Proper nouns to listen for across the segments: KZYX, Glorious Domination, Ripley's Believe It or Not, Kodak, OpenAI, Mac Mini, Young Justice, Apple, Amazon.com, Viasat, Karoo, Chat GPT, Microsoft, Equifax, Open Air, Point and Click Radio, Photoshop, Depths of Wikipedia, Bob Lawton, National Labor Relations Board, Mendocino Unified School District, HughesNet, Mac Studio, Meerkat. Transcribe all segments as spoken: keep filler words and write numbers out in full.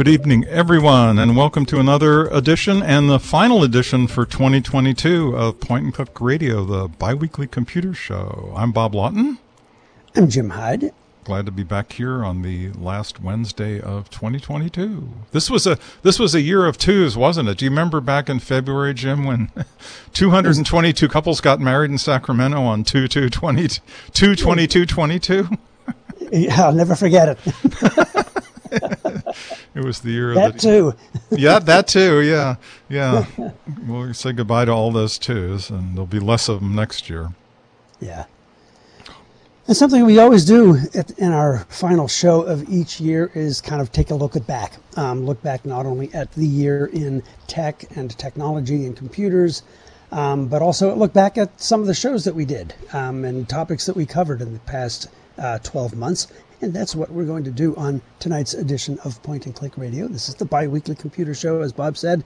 Good evening, everyone, and welcome to another edition and the final edition for twenty twenty-two of Point and Click Radio, the biweekly computer show. I'm Bob Lawton. I'm Jim Hyde. Glad to be back here on the last Wednesday of twenty twenty-two. This was a this was a year of twos, wasn't it? Do you remember back in February, Jim, when two hundred twenty-two couples got married in Sacramento on two two twenty-two? Yeah, I'll never forget it. It was the year of that the, too. Yeah, that too. Yeah, yeah. We'll say goodbye to all those twos, and there'll be less of them next year. Yeah, and something we always do at, in our final show of each year is kind of take a look at back. Um, look back not only at the year in tech and technology and computers, um, but also look back at some of the shows that we did um, and topics that we covered in the past uh, twelve months. And that's what we're going to do on tonight's edition of Point and Click Radio. This is the bi-weekly computer show, as Bob said.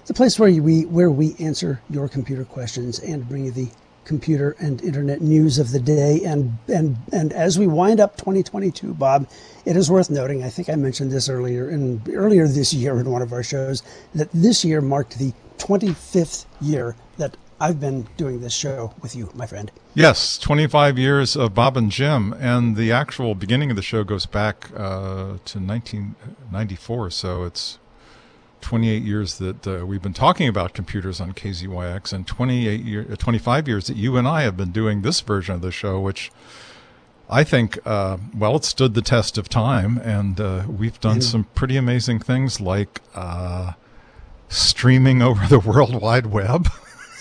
It's a place where we where we answer your computer questions and bring you the computer and internet news of the day. And and and as we wind up twenty twenty-two, Bob, it is worth noting, I think I mentioned this earlier in earlier this year in one of our shows, that this year marked the twenty-fifth year that I've been doing this show with you, my friend. Yes, twenty-five years of Bob and Jim, and the actual beginning of the show goes back uh, to nineteen ninety-four, so it's twenty-eight years that uh, we've been talking about computers on K Z Y X, and twenty-eight year, twenty-five years that you and I have been doing this version of the show, which I think, uh, well, it stood the test of time, and uh, we've done mm-hmm. some pretty amazing things like uh, streaming over the World Wide Web.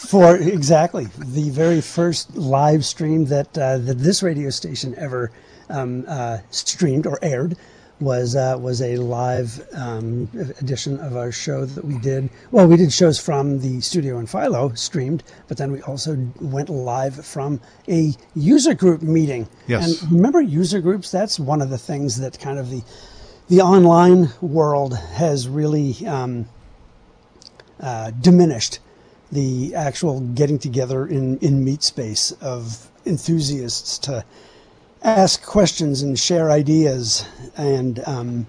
For exactly the very first live stream that uh, that this radio station ever um, uh, streamed or aired was uh, was a live um, edition of our show that we did. Well, we did shows from the studio in Philo, streamed, but then we also went live from a user group meeting. Yes. And remember user groups? That's one of the things that kind of the the online world has really um, uh, diminished. The actual getting together in, in meet space of enthusiasts to ask questions and share ideas. And um,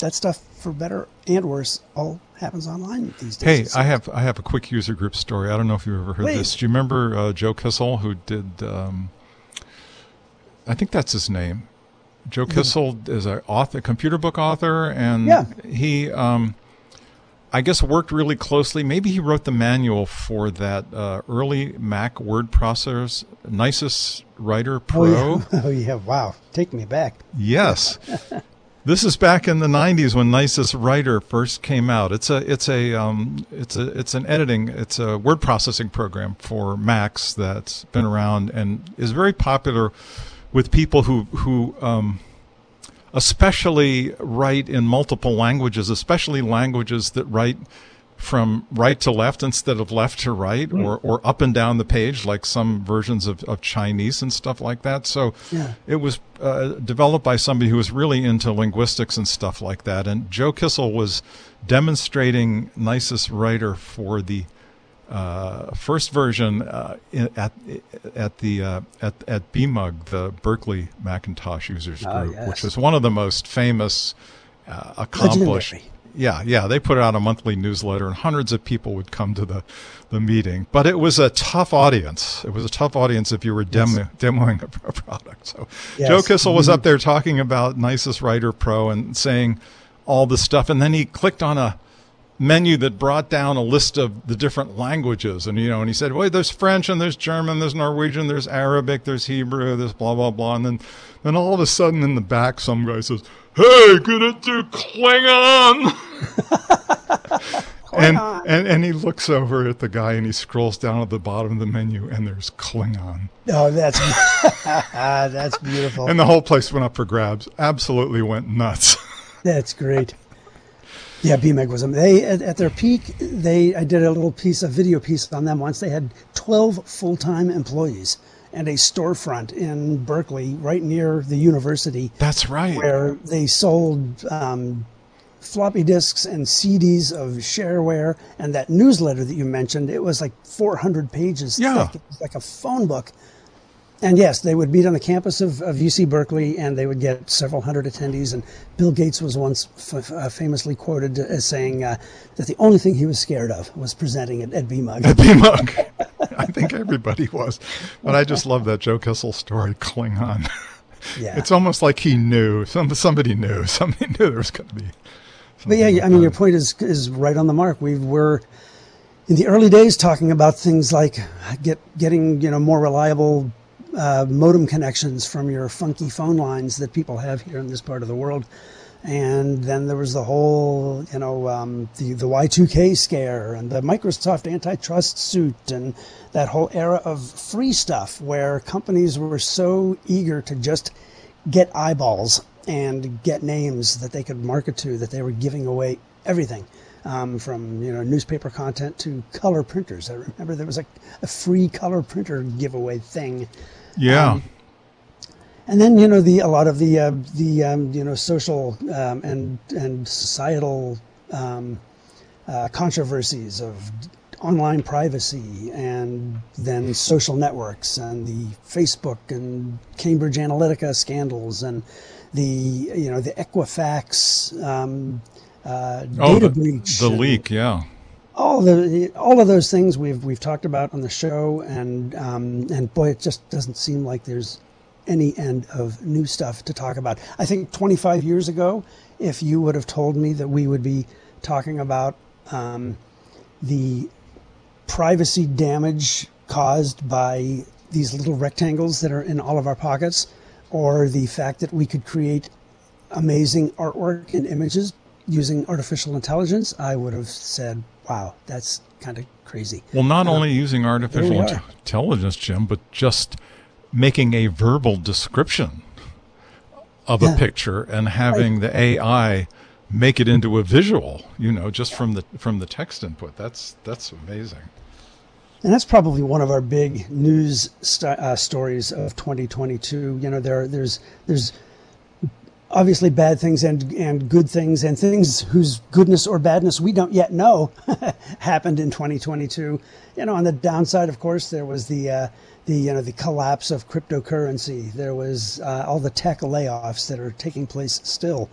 that stuff, for better and worse, all happens online these days. Hey, I have I have a quick user group story. I don't know if you've ever heard Please. this. Do you remember uh, Joe Kissell, who did, um, I think that's his name. Joe Kissell mm-hmm. is a author, computer book author, and yeah. he... Um, I guess worked really closely. Maybe he wrote the manual for that uh, early Mac word processors, Nicest Writer Pro. Oh yeah. oh, yeah. Wow. Take me back. Yes. This is back in the nineties when Nicest Writer first came out. It's a, it's a, um, it's a, it's an editing, it's a word processing program for Macs that's been around and is very popular with people who, who, um, especially write in multiple languages, especially languages that write from right to left instead of left to right, or, or up and down the page, like some versions of, of Chinese and stuff like that. So yeah. it was uh, developed by somebody who was really into linguistics and stuff like that. And Joe Kissell was demonstrating Nicest Writer for the uh, first version uh, at at the uh, at at B M U G, the Berkeley Macintosh Users Group, oh, yes. which was one of the most famous uh, accomplished. Legendary. Yeah, yeah, they put out a monthly newsletter, and hundreds of people would come to the, the meeting. But it was a tough audience. It was a tough audience if you were demo, yes. demoing a, a product. So yes. Joe Kissell was mm-hmm. up there talking about Nicest Writer Pro and saying all this stuff, and then he clicked on a menu that brought down a list of the different languages, and you know, and he said, well, there's French and there's German, there's Norwegian, there's Arabic, there's Hebrew, there's blah blah blah, and then then all of a sudden in the back some guy says, hey, could it do Klingon? and, and and he looks over at the guy and he scrolls down at the bottom of the menu and there's Klingon. Oh, that's that's beautiful. And the whole place went up for grabs, absolutely went nuts. That's great. Yeah, B M U G was them. They at, at their peak. They I did a little piece, a video piece on them once. They had twelve full-time employees and a storefront in Berkeley, right near the university. That's right. Where they sold um, floppy disks and C Ds of shareware, and that newsletter that you mentioned. It was like four hundred pages yeah. thick. It was like a phone book. And yes, they would meet on the campus of, of U C Berkeley, and they would get several hundred attendees. And Bill Gates was once f- uh, famously quoted as saying uh, that the only thing he was scared of was presenting at, at B M U G. At B M U G. I think everybody was. But I just love that Joe Kissell story, Klingon. Yeah. It's almost like he knew. Some, somebody knew. Somebody knew there was going to be. But yeah, like I mean, that. Your point is is right on the mark. We were... in the early days, talking about things like get getting you know more reliable uh, modem connections from your funky phone lines that people have here in this part of the world, and then there was the whole you know um, the the Y two K scare and the Microsoft antitrust suit and that whole era of free stuff where companies were so eager to just get eyeballs and get names that they could market to that they were giving away everything. Um, from you know newspaper content to color printers. I remember there was a, a free color printer giveaway thing. Yeah. Um, and then you know the a lot of the uh, the um, you know social um, and and societal um, uh, controversies of online privacy, and then social networks and the Facebook and Cambridge Analytica scandals and the you know the Equifax. Um, Uh, oh, data the, breach, the leak, yeah. All the all of those things we've we've talked about on the show, and um, and boy, it just doesn't seem like there's any end of new stuff to talk about. I think twenty-five years ago, if you would have told me that we would be talking about um, the privacy damage caused by these little rectangles that are in all of our pockets, or the fact that we could create amazing artwork and images using artificial intelligence, I would have said, wow, that's kind of crazy. Well, not um, only using artificial int- intelligence, Jim, but just making a verbal description of yeah. a picture and having right. the A I make it into a visual, you know, just yeah. from the from the text input. That's that's amazing. And that's probably one of our big news st- uh, stories of twenty twenty-two. You know, there there's there's obviously bad things and and good things and things whose goodness or badness we don't yet know happened in twenty twenty-two. You know, on the downside, of course, there was the uh, the you know the collapse of cryptocurrency. There was uh, all the tech layoffs that are taking place still.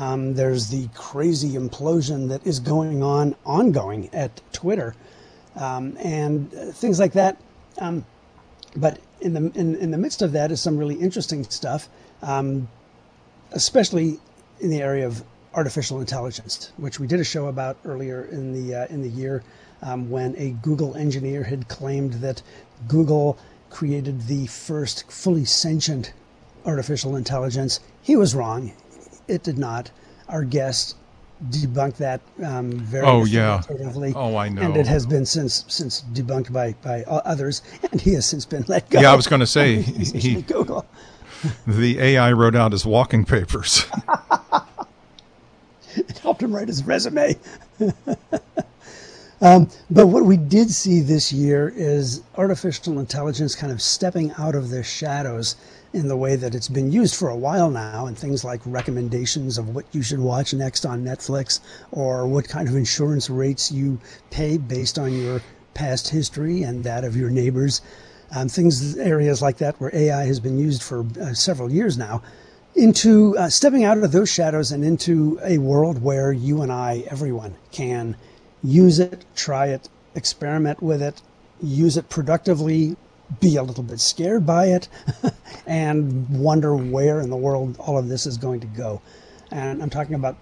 Um, there's the crazy implosion that is going on ongoing at Twitter, um, and things like that. Um, but in the in, in the midst of that is some really interesting stuff. Um, especially in the area of artificial intelligence, which we did a show about earlier in the uh, in the year um, when a Google engineer had claimed that Google created the first fully sentient artificial intelligence. He was wrong. It did not. Our guest debunked that um, very oh, authoritatively. Yeah. Oh, I know. And it has been since since debunked by, by others, and he has since been let go. Yeah, I was going to say, he... Google. The A I wrote out his walking papers. It helped him write his resume. um, but what we did see this year is artificial intelligence kind of stepping out of the shadows in the way that it's been used for a while now, and things like recommendations of what you should watch next on Netflix, or what kind of insurance rates you pay based on your past history and that of your neighbors. Um, things, areas like that where A I has been used for uh, several years now, into uh, stepping out of those shadows and into a world where you and I, everyone, can use it, try it, experiment with it, use it productively, be a little bit scared by it, and wonder where in the world all of this is going to go. And I'm talking about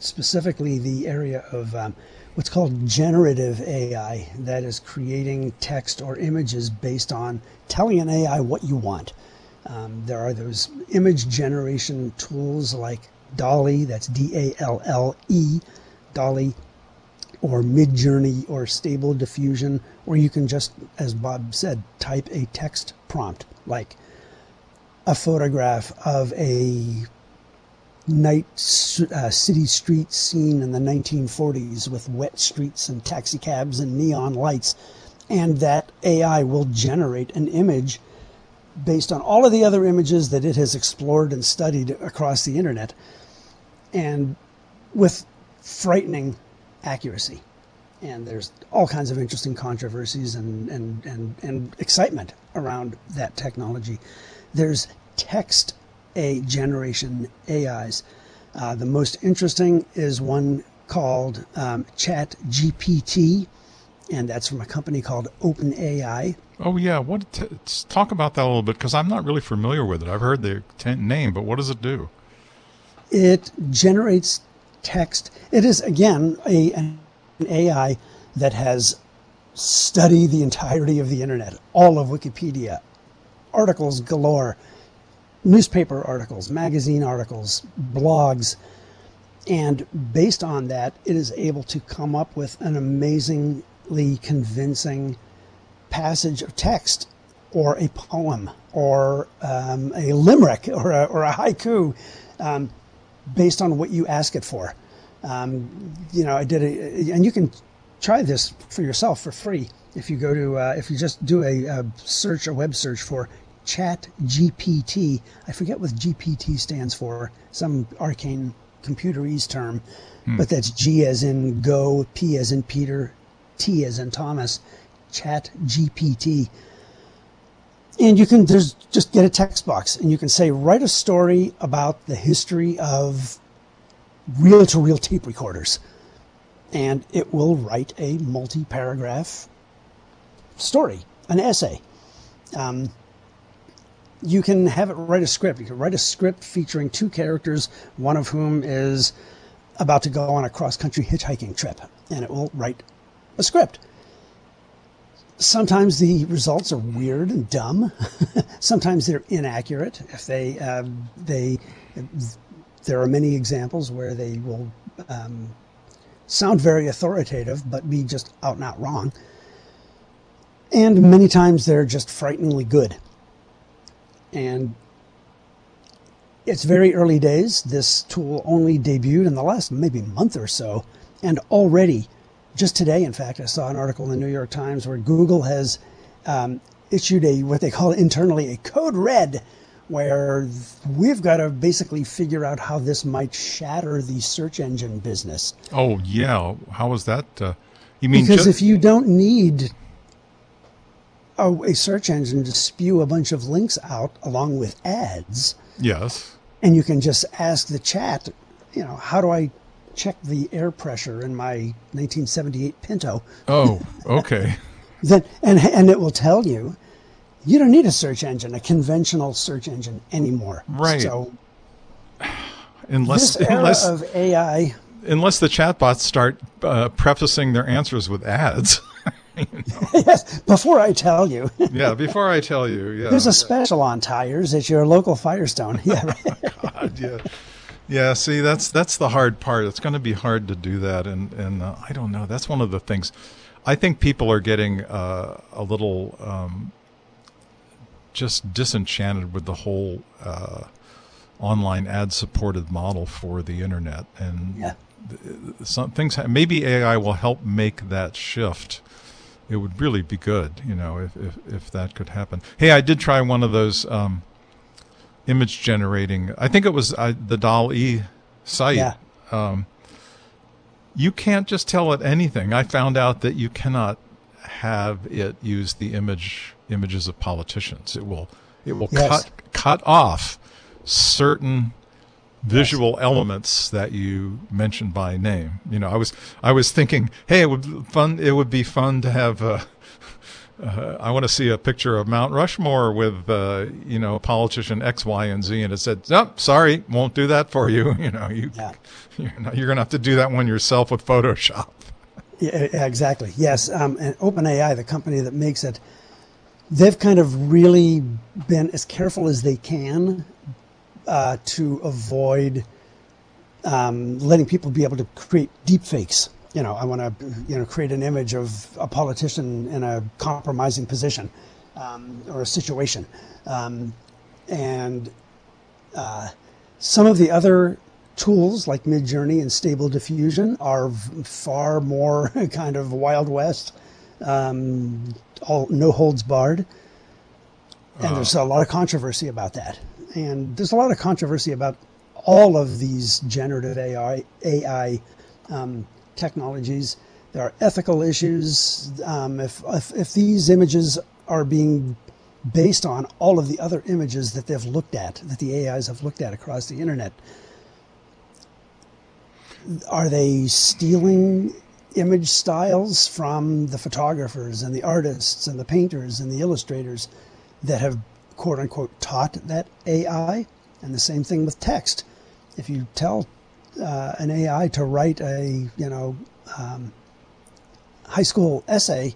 specifically the area of um, what's called generative A I, that is creating text or images based on telling an A I what you want. Um, there are those image generation tools like DALL-E, that's D A L L E, DALL-E, or MidJourney or Stable Diffusion, or you can just, as Bob said, type a text prompt, like a photograph of a night uh, city street scene in the nineteen forties with wet streets and taxi cabs and neon lights, and that A I will generate an image based on all of the other images that it has explored and studied across the internet, and with frightening accuracy. And there's all kinds of interesting controversies and, and, and, and excitement around that technology. There's text a generation A Is. Uh, the most interesting is one called um, Chat G P T, and that's from a company called OpenAI. Oh, yeah. What? T- talk about that a little bit, because I'm not really familiar with it. I've heard the t- name, but what does it do? It generates text. It is, again, a, an A I that has studied the entirety of the internet, all of Wikipedia, articles galore, newspaper articles, magazine articles, blogs. And based on that, it is able to come up with an amazingly convincing passage of text, or a poem, or um, a limerick, or a, or a haiku, um, based on what you ask it for. Um, you know, I did a, and you can try this for yourself for free if you go to, uh, if you just do a, a search, a web search for Chat G P T. I forget what G P T stands for, some arcane computerese term, hmm. but that's G as in go, P as in Peter, T as in Thomas, Chat G P T. And you can there's just get a text box, and you can say, write a story about the history of reel-to-reel tape recorders, and it will write a multi-paragraph story, an essay. Um, You can have it write a script. You can write a script featuring two characters, one of whom is about to go on a cross-country hitchhiking trip, and it will write a script. Sometimes the results are weird and dumb. Sometimes they're inaccurate. If they, uh, they, there are many examples where they will um, sound very authoritative but be just out and out wrong. And many times they're just frighteningly good. And it's very early days. This tool only debuted in the last maybe month or so. And already, just today, in fact, I saw an article in the New York Times where Google has um, issued a, what they call internally, a code red, where we've got to basically figure out how this might shatter the search engine business. Oh, yeah. How is that? Uh, you mean Because just- if you don't need a search engine to spew a bunch of links out along with ads. Yes. And you can just ask the chat, you know, how do I check the air pressure in my nineteen seventy-eight Pinto? Oh, okay. then and and it will tell you, you don't need a search engine, a conventional search engine anymore. Right. So unless this era unless of A I, unless the chatbots start uh, prefacing their answers with ads. You know. Yes, before I tell you. Yeah, before I tell you. Yeah. There's a special on tires at your local Firestone. Yeah. Right. God, yeah. Yeah, see, that's that's the hard part. It's going to be hard to do that, and and uh, I don't know. That's one of the things. I think people are getting uh, a little um, just disenchanted with the whole uh, online ad-supported model for the internet, and yeah. some things. Maybe A I will help make that shift. It would really be good, you know, if, if, if that could happen. Hey, I did try one of those um, image generating. I think it was uh, the DALL-E site. Yeah. Um, you can't just tell it anything. I found out that you cannot have it use the image images of politicians. It will it will yes. cut cut off certain visual yes. elements that you mentioned by name. You know, I was I was thinking, hey, it would be fun. It would be fun to have. Uh, uh, I want to see a picture of Mount Rushmore with uh, you know, politician X, Y, and Z, and it said, "Nope, oh, sorry, won't do that for you." You know, you yeah. you're, not, you're gonna have to do that one yourself with Photoshop. Yeah, exactly. Yes, um, and OpenAI, the company that makes it, they've kind of really been as careful as they can. Uh, to avoid um, letting people be able to create deep fakes. You know, I want to, you know, create an image of a politician in a compromising position um, or a situation. Um, and uh, some of the other tools like MidJourney and Stable Diffusion are far more kind of Wild West, um, all no holds barred. And uh. there's a lot of controversy about that. And there's a lot of controversy about all of these generative A I, A I um, technologies. There are ethical issues. Um, if, if if these images are being based on all of the other images that they've looked at, that the A Is have looked at across the internet, are they stealing image styles from the photographers and the artists and the painters and the illustrators that have, quote unquote, taught that A I? And the same thing with text. If you tell uh, an A I to write a, you know, um, high school essay,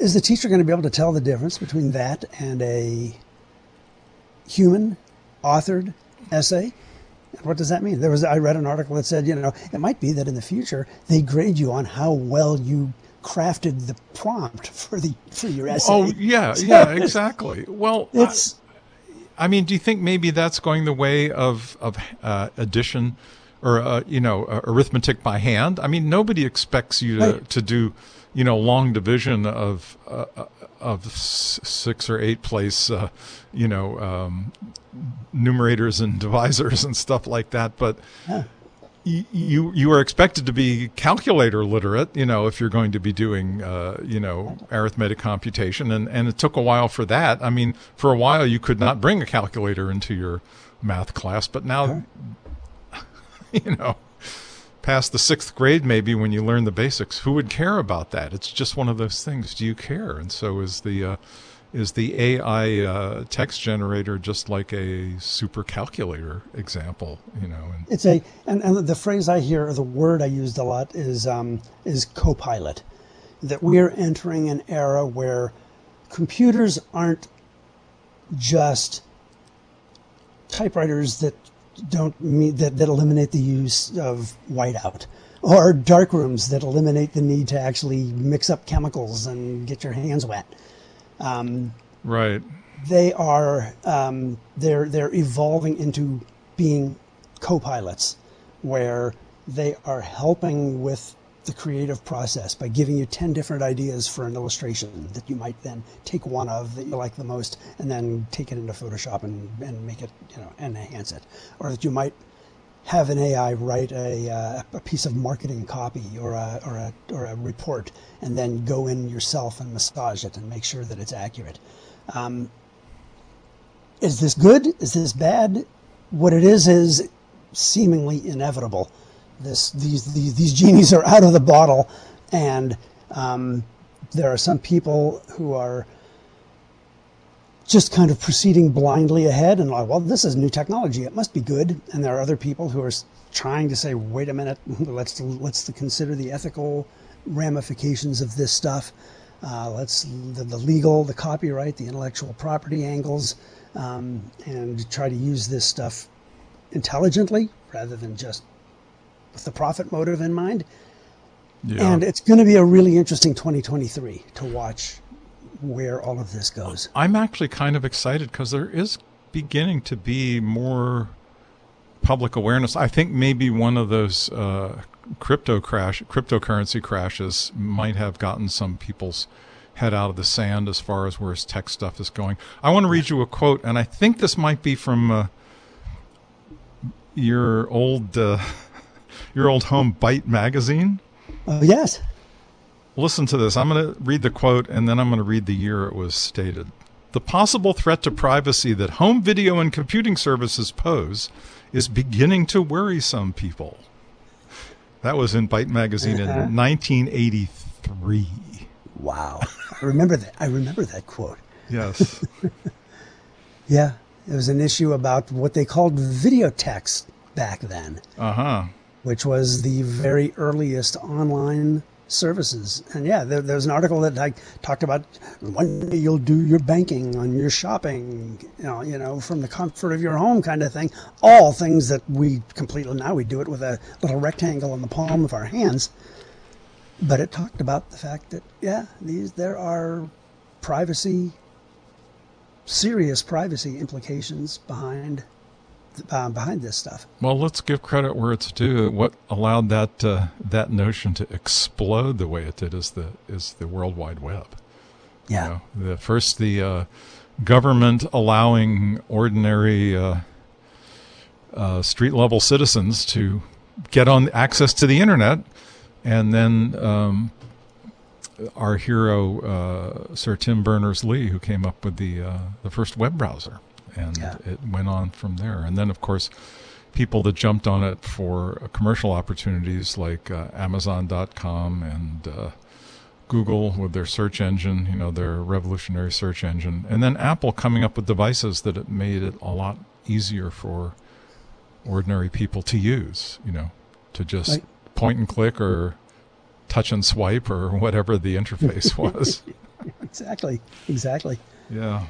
is the teacher going to be able to tell the difference between that and a human authored essay? And what does that mean? There was, I read an article that said, you know, it might be that in the future they grade you on how well you crafted the prompt for the for your essay. Oh yeah, so, yeah, exactly. Well, it's, I, I mean, do you think maybe that's going the way of of uh, addition or uh, you know, uh, arithmetic by hand? I mean, nobody expects you to, right. to do, you know, long division of uh, of six or eight place, uh, you know, um, numerators and divisors and stuff like that. But huh. y- you you are expected to be calculator literate, you know, if you're going to be doing, uh, you know, arithmetic computation. And, and it took a while for that. I mean, for a while you could not bring a calculator into your math class, but now, huh? you know. Past the sixth grade, maybe, when you learn the basics, who would care about that? It's just one of those things. Do you care? And so is the uh, is the A I uh, text generator just like a super calculator example? You know, and it's a and, and the phrase I hear, or the word I used a lot, is um, is copilot. That we're entering an era where computers aren't just typewriters that. Don't mean that, that eliminate the use of whiteout or dark rooms that eliminate the need to actually mix up chemicals and get your hands wet. Um, right. They are um, they're they're evolving into being co-pilots, where they are helping with the creative process by giving you ten different ideas for an illustration that you might then take one of that you like the most and then take it into Photoshop and, and make it, you know, enhance it. Or that you might have an A I write a, uh, a piece of marketing copy or a, or a, or a report and then go in yourself and massage it and make sure that it's accurate. Um, is this good? Is this bad? What it is is seemingly inevitable. This, these, these these genies are out of the bottle, and um, there are some people who are just kind of proceeding blindly ahead and like, well, this is new technology, it must be good. And there are other people who are trying to say, wait a minute, let's let's consider the ethical ramifications of this stuff. Uh, let's the, the legal, the copyright, the intellectual property angles, um, and try to use this stuff intelligently rather than just with the profit motive in mind. Yeah. And it's going to be a really interesting twenty twenty-three to watch where all of this goes. I'm actually kind of excited because there is beginning to be more public awareness. I think maybe one of those uh, crypto crash, cryptocurrency crashes might have gotten some people's head out of the sand as far as where his tech stuff is going. I want to read you a quote, and I think this might be from uh, your old... Uh, Your old home Byte magazine? Oh, uh, yes. Listen to this. I'm going to read the quote, and then I'm going to read the year it was stated. The possible threat to privacy that home video and computing services pose is beginning to worry some people. That was in Byte magazine uh-huh. in nineteen eighty-three. Wow. I remember that. I remember that quote. Yes. Yeah. It was an issue about what they called video text back then. Uh-huh. Which was the very earliest online services. And yeah, there, there was an article that I talked about, one day you'll do your banking and your shopping, you know, you know, from the comfort of your home kind of thing. All things that we completely, now we do it with a little rectangle in the palm of our hands. But it talked about the fact that, yeah, these there are privacy, serious privacy implications behind Uh, behind this stuff. Well, let's give credit where it's due. What allowed that uh, that notion to explode the way it did is the is the World Wide Web. Yeah. You know, the first the uh, government allowing ordinary uh, uh, street level citizens to get on access to the internet And then um, our hero, uh, Sir Tim Berners-Lee, who came up with the uh, the first web browser. And yeah. it went on from there. And then, of course, people that jumped on it for commercial opportunities like uh, Amazon dot com and uh, Google with their search engine, you know, their revolutionary search engine. And then Apple coming up with devices that it made it a lot easier for ordinary people to use, you know, to just right. point and click or touch and swipe or whatever the interface was. Exactly. Exactly. Yeah.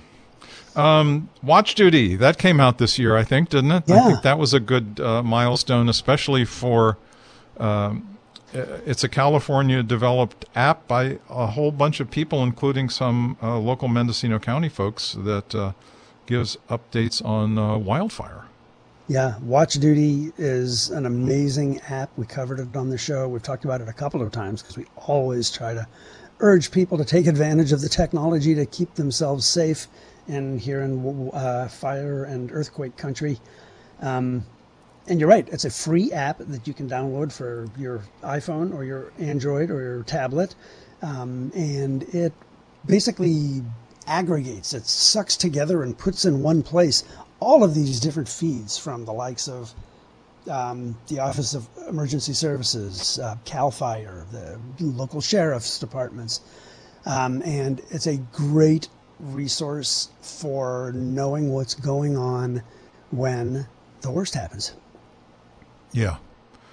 Um, Watch Duty, that came out this year, I think, didn't it? Yeah. I think that was a good uh, milestone, especially for, um, it's a California-developed app by a whole bunch of people, including some uh, local Mendocino County folks, that uh, gives updates on uh, wildfire. Yeah, Watch Duty is an amazing app. We covered it on the show. We've talked about it a couple of times because we always try to urge people to take advantage of the technology to keep themselves safe. And here in uh, fire and earthquake country. Um, and you're right, it's a free app that you can download for your iPhone or your Android or your tablet. Um, and it basically aggregates, it sucks together and puts in one place all of these different feeds from the likes of um, the Office of Emergency Services, uh, Cal Fire, the local sheriff's departments. Um, and it's a great resource for knowing what's going on when the worst happens. Yeah.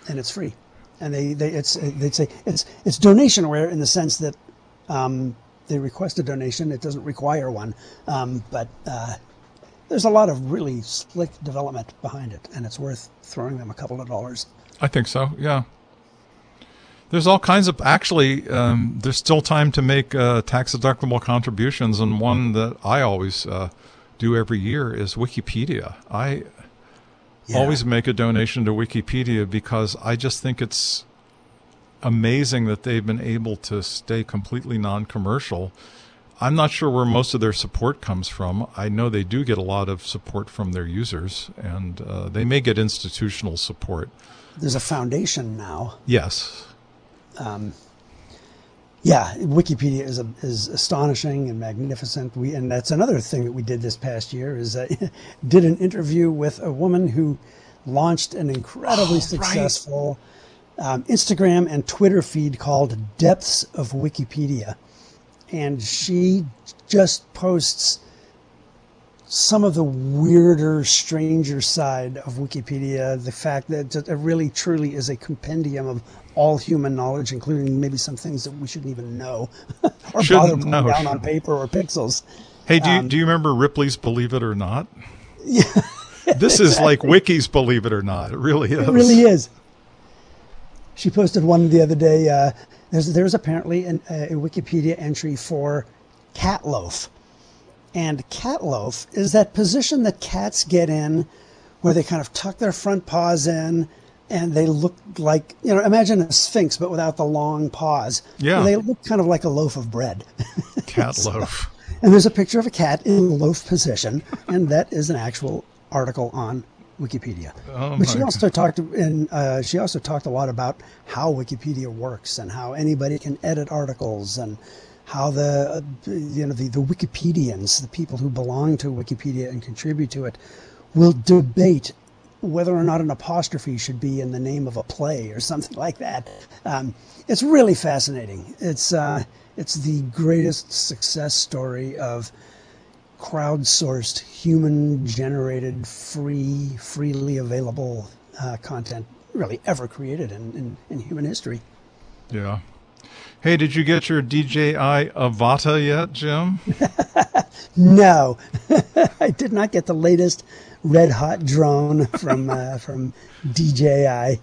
And it's free. And they, they it's they'd say it's it's donationware in the sense that um, they request a donation. It doesn't require one. Um, but uh, there's a lot of really slick development behind it, and it's worth throwing them a couple of dollars. I think so, yeah. There's all kinds of, actually, um, there's still time to make uh, tax-deductible contributions, and one that I always uh, do every year is Wikipedia. I yeah. always make a donation to Wikipedia because I just think it's amazing that they've been able to stay completely non-commercial. I'm not sure where most of their support comes from. I know they do get a lot of support from their users, and uh, they may get institutional support. There's a foundation now. Yes. Um, yeah, Wikipedia is a, is astonishing and magnificent. We and that's another thing that we did this past year is uh, did an interview with a woman who launched an incredibly oh, successful right. um, Instagram and Twitter feed called Depths of Wikipedia, and she just posts some of the weirder, stranger side of Wikipedia. The fact that it really, truly is a compendium of all human knowledge, including maybe some things that we shouldn't even know or shouldn't, bother putting no, down shouldn't. on paper or pixels. Hey, do you, um, do you remember Ripley's Believe It or Not? Yeah, this is exactly. like Wiki's Believe It or Not. It really is. It really is. She posted one the other day. Uh, there's there's apparently an, a Wikipedia entry for cat loaf. And cat loaf is that position that cats get in where they kind of tuck their front paws in and they look like, you know, imagine a sphinx, but without the long paws. Yeah. And they look kind of like a loaf of bread. Cat so, loaf. And there's a picture of a cat in loaf position. And that is an actual article on Wikipedia. Oh but she also God. talked to, and uh, she also talked a lot about how Wikipedia works and how anybody can edit articles and how the uh, you know the, the Wikipedians, the people who belong to Wikipedia and contribute to it, will debate whether or not an apostrophe should be in the name of a play or something like that. Um, it's really fascinating. It's uh, it's the greatest success story of crowdsourced, human-generated, free, freely available uh, content really ever created in, in, in human history. Yeah. Hey, did you get your D J I Avata yet, Jim? No, I did not get the latest red-hot drone from uh, from D J I.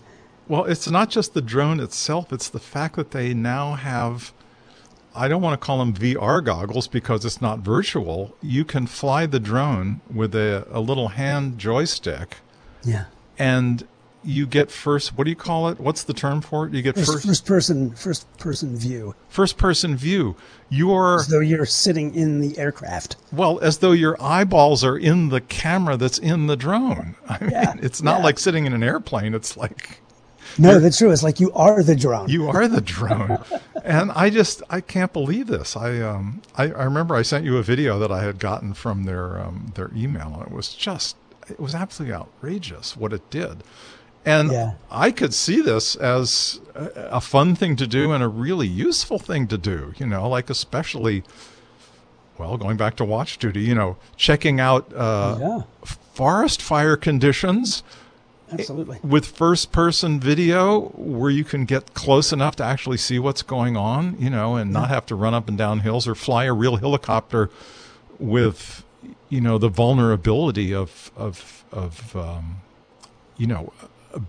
Well, it's not just the drone itself; it's the fact that they now have—I don't want to call them V R goggles because it's not virtual. You can fly the drone with a, a little hand joystick. Yeah, and. You get first, what do you call it? What's the term for it? You get first, first, first person, first person view. First person view. You are as though you're sitting in the aircraft. Well, as though your eyeballs are in the camera that's in the drone. I mean, yeah. it's not yeah. like sitting in an airplane. It's like No, that's true. It's like you are the drone. You are the drone. And I just, I can't believe this. I, um, I, I remember I sent you a video that I had gotten from their, um, their email. It was just, it was absolutely outrageous what it did. And yeah. I could see this as a, a fun thing to do and a really useful thing to do, you know, like especially, well, going back to Watch Duty, you know, checking out uh, yeah. forest fire conditions. Absolutely. With first-person video where you can get close enough to actually see what's going on, you know, and not have to run up and down hills or fly a real helicopter with, you know, the vulnerability of, of, of um, you know, uh,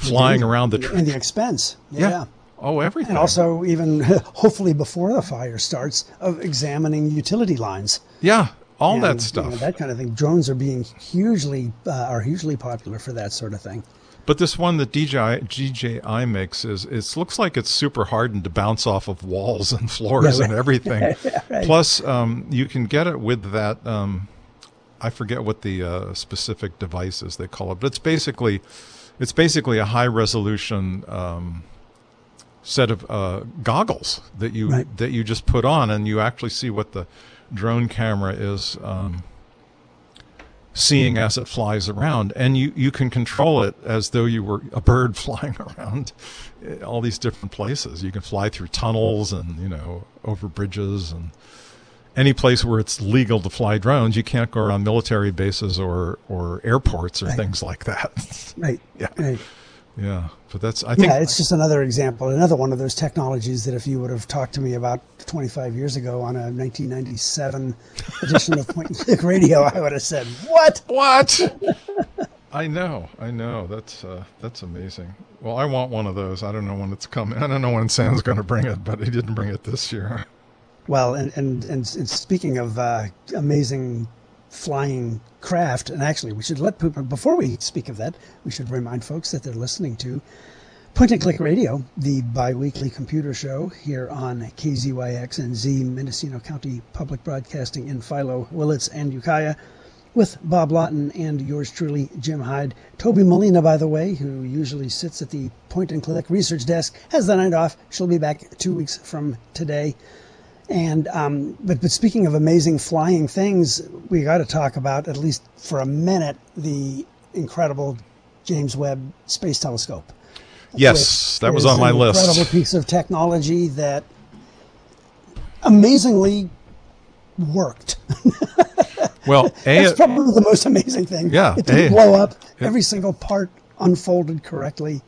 flying around the tree. And the expense. Yeah. yeah. Oh, everything. And also even hopefully before the fire starts of examining utility lines. Yeah. All and, that stuff, you know, that kind of thing. Drones are being hugely uh, are hugely popular for that sort of thing. But this one that D J I makes is it looks like it's super hardened to bounce off of walls and floors yeah, right. and everything. yeah, right. Plus, um, you can get it with that. Um, I forget what the uh, specific device is they call it, but it's basically it's basically a high resolution um, set of uh, goggles that you right. that you just put on and you actually see what the drone camera is um, seeing as it flies around, and you, you can control it as though you were a bird flying around all these different places. You can fly through tunnels and, you know, over bridges and any place where it's legal to fly drones. You can't go around military bases or, or airports or right. things like that. Right. Yeah. Right. Yeah, but that's, I think. Yeah, it's just another example, another one of those technologies that if you would have talked to me about twenty-five years ago on a nineteen ninety-seven edition of Point and Click Radio, I would have said, what? What? I know, I know. That's uh, that's amazing. Well, I want one of those. I don't know when it's coming. I don't know when Sam's going to bring it, but he didn't bring it this year. Well, and, and, and, and speaking of uh, amazing flying craft, and actually we should let people, before we speak of that, we should remind folks that they're listening to Point and Click Radio, the bi-weekly computer show here on K Z Y X and Z, Mendocino County Public Broadcasting in Philo, Willits, and Ukiah, with Bob Lawton and yours truly, Jim Hyde. Toby Molina, by the way, who usually sits at the Point and Click research desk, has the night off. She'll be back two weeks from today. And um, but but speaking of amazing flying things, we got to talk about, at least for a minute, the incredible James Webb Space Telescope. Yes, that was on my list. Incredible piece of technology that amazingly worked. Well, it's probably the most amazing thing. Yeah, it didn't a, blow up. Yeah. Every single part unfolded correctly.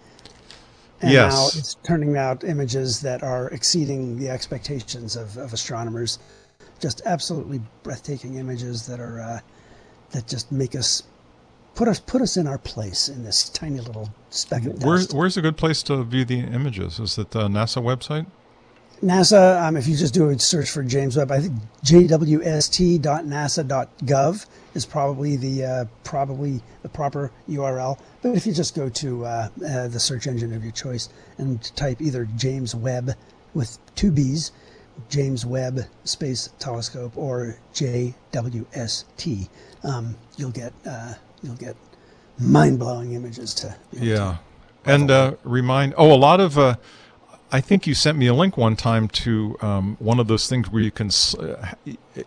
And yes. now it's turning out images that are exceeding the expectations of, of astronomers. Just absolutely breathtaking images that are uh, that just make us put us put us in our place in this tiny little speck of dust. Where, where's a good place to view the images? Is it the NASA website? NASA. Um, if you just do a search for James Webb, I think j w s t dot nasa dot gov is probably the uh, probably the proper U R L. But if you just go to uh, uh, the search engine of your choice and type either James Webb with two B's, James Webb Space Telescope, or J W S T, um, you'll get uh, you'll get mind-blowing images to be able yeah, to and uh, remind oh a lot of. Uh, I think you sent me a link one time to um, one of those things where you can uh,